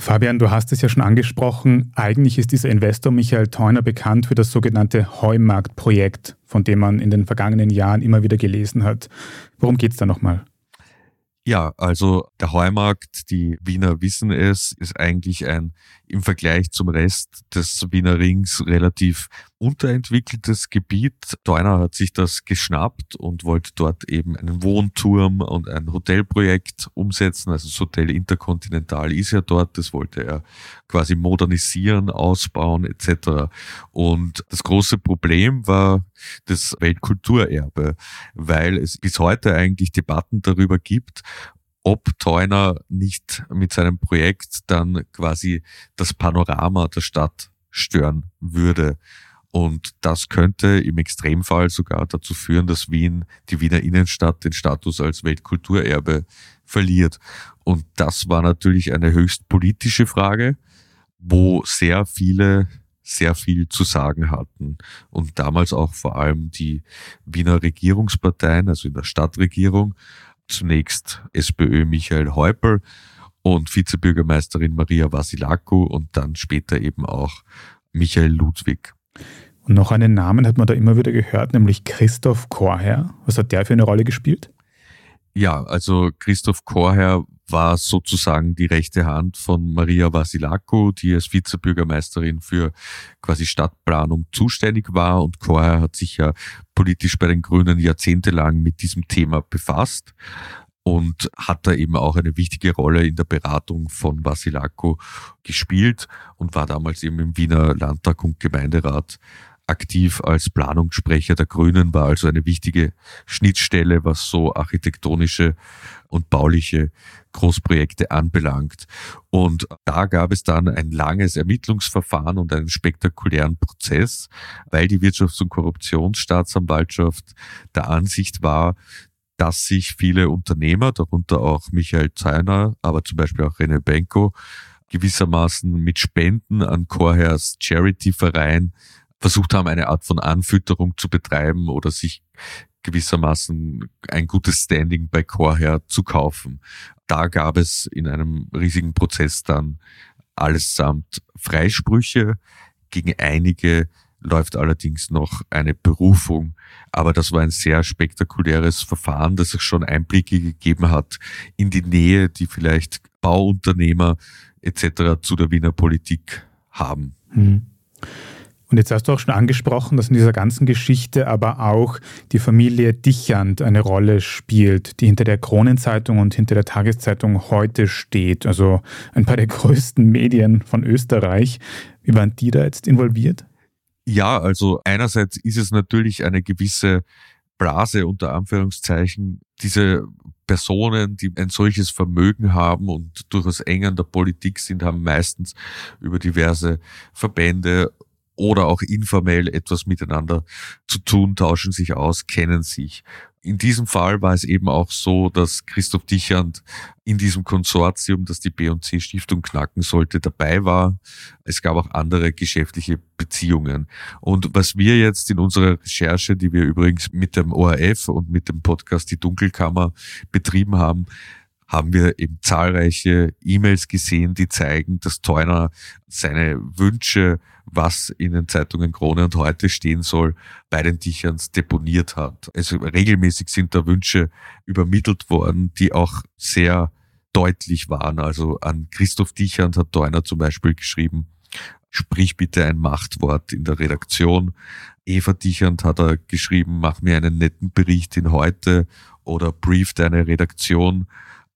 Fabian, du hast es ja schon angesprochen, eigentlich ist dieser Investor Michael Theuner bekannt für das sogenannte Heumarktprojekt, von dem man in den vergangenen Jahren immer wieder gelesen hat. Worum geht es da nochmal? Ja, also der Heumarkt, die Wiener wissen es, ist eigentlich ein im Vergleich zum Rest des Wiener Rings relativ unterentwickeltes Gebiet. Theuner hat sich das geschnappt und wollte dort eben einen Wohnturm und ein Hotelprojekt umsetzen. Also das Hotel Interkontinental ist ja dort, das wollte er quasi modernisieren, ausbauen etc. Und das große Problem war das Weltkulturerbe, weil es bis heute eigentlich Debatten darüber gibt, ob Theuner nicht mit seinem Projekt dann quasi das Panorama der Stadt stören würde. Und das könnte im Extremfall sogar dazu führen, dass Wien, die Wiener Innenstadt, den Status als Weltkulturerbe verliert. Und das war natürlich eine höchst politische Frage, wo sehr viele sehr viel zu sagen hatten und damals auch vor allem die Wiener Regierungsparteien, also in der Stadtregierung, zunächst SPÖ Michael Häupl und Vizebürgermeisterin Maria Vassilakou und dann später eben auch Michael Ludwig. Und noch einen Namen hat man da immer wieder gehört, nämlich Christoph Chorherr. Was hat der für eine Rolle gespielt? Ja, also Christoph Chorherr war sozusagen die rechte Hand von Maria Vassilakou, die als Vizebürgermeisterin für quasi Stadtplanung zuständig war. Und Chorherr hat sich ja politisch bei den Grünen jahrzehntelang mit diesem Thema befasst und hat da eben auch eine wichtige Rolle in der Beratung von Vassilakou gespielt und war damals eben im Wiener Landtag und Gemeinderat aktiv als Planungssprecher der Grünen, war also eine wichtige Schnittstelle, was so architektonische und bauliche Großprojekte anbelangt. Und da gab es dann ein langes Ermittlungsverfahren und einen spektakulären Prozess, weil die Wirtschafts- und Korruptionsstaatsanwaltschaft der Ansicht war, dass sich viele Unternehmer, darunter auch Michael Theuner, aber zum Beispiel auch René Benko, gewissermaßen mit Spenden an Chorherrs Charity-Verein versucht haben, eine Art von Anfütterung zu betreiben oder sich gewissermaßen ein gutes Standing bei Chorherr zu kaufen. Da gab es in einem riesigen Prozess dann allesamt Freisprüche. Gegen einige läuft allerdings noch eine Berufung. Aber das war ein sehr spektakuläres Verfahren, das es schon Einblicke gegeben hat in die Nähe, die vielleicht Bauunternehmer etc. zu der Wiener Politik haben. Mhm. Und jetzt hast du auch schon angesprochen, dass in dieser ganzen Geschichte aber auch die Familie Dichand eine Rolle spielt, die hinter der Kronenzeitung und hinter der Tageszeitung heute steht, also ein paar der größten Medien von Österreich. Wie waren die da jetzt involviert? Ja, also einerseits ist es natürlich eine gewisse Blase unter Anführungszeichen, diese Personen, die ein solches Vermögen haben und durchaus eng an der Politik sind, haben meistens über diverse Verbände oder auch informell etwas miteinander zu tun, tauschen sich aus, kennen sich. In diesem Fall war es eben auch so, dass Christoph Dichand in diesem Konsortium, das die B&C Stiftung knacken sollte, dabei war. Es gab auch andere geschäftliche Beziehungen. Und was wir jetzt in unserer Recherche, die wir übrigens mit dem ORF und mit dem Podcast Die Dunkelkammer betrieben haben, haben wir eben zahlreiche E-Mails gesehen, die zeigen, dass Theuner seine Wünsche, was in den Zeitungen Krone und Heute stehen soll, bei den Dichans deponiert hat. Also regelmäßig sind da Wünsche übermittelt worden, die auch sehr deutlich waren. Also an Christoph Dichand hat Theuner zum Beispiel geschrieben, sprich bitte ein Machtwort in der Redaktion. Eva Dichand hat er geschrieben, mach mir einen netten Bericht in Heute oder brief deine Redaktion.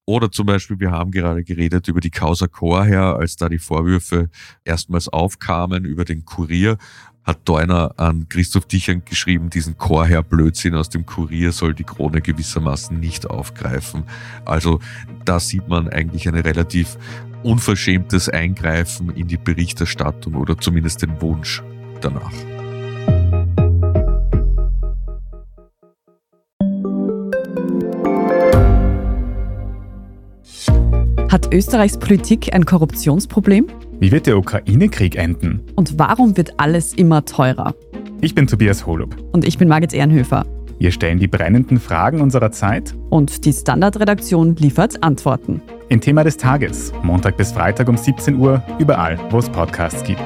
Oder zum Beispiel, wir haben gerade geredet über die Causa Chorherr, als da die Vorwürfe erstmals aufkamen über den Kurier, hat Theuner an Christoph Dichand geschrieben, diesen Chorherr-Blödsinn aus dem Kurier soll die Krone gewissermaßen nicht aufgreifen. Also da sieht man eigentlich ein relativ unverschämtes Eingreifen in die Berichterstattung oder zumindest den Wunsch danach. Hat Österreichs Politik ein Korruptionsproblem? Wie wird der Ukraine-Krieg enden? Und warum wird alles immer teurer? Ich bin Tobias Holub. Und ich bin Margit Ehrenhöfer. Wir stellen die brennenden Fragen unserer Zeit und die Standard-Redaktion liefert Antworten. Im Thema des Tages, Montag bis Freitag um 17 Uhr, überall, wo es Podcasts gibt.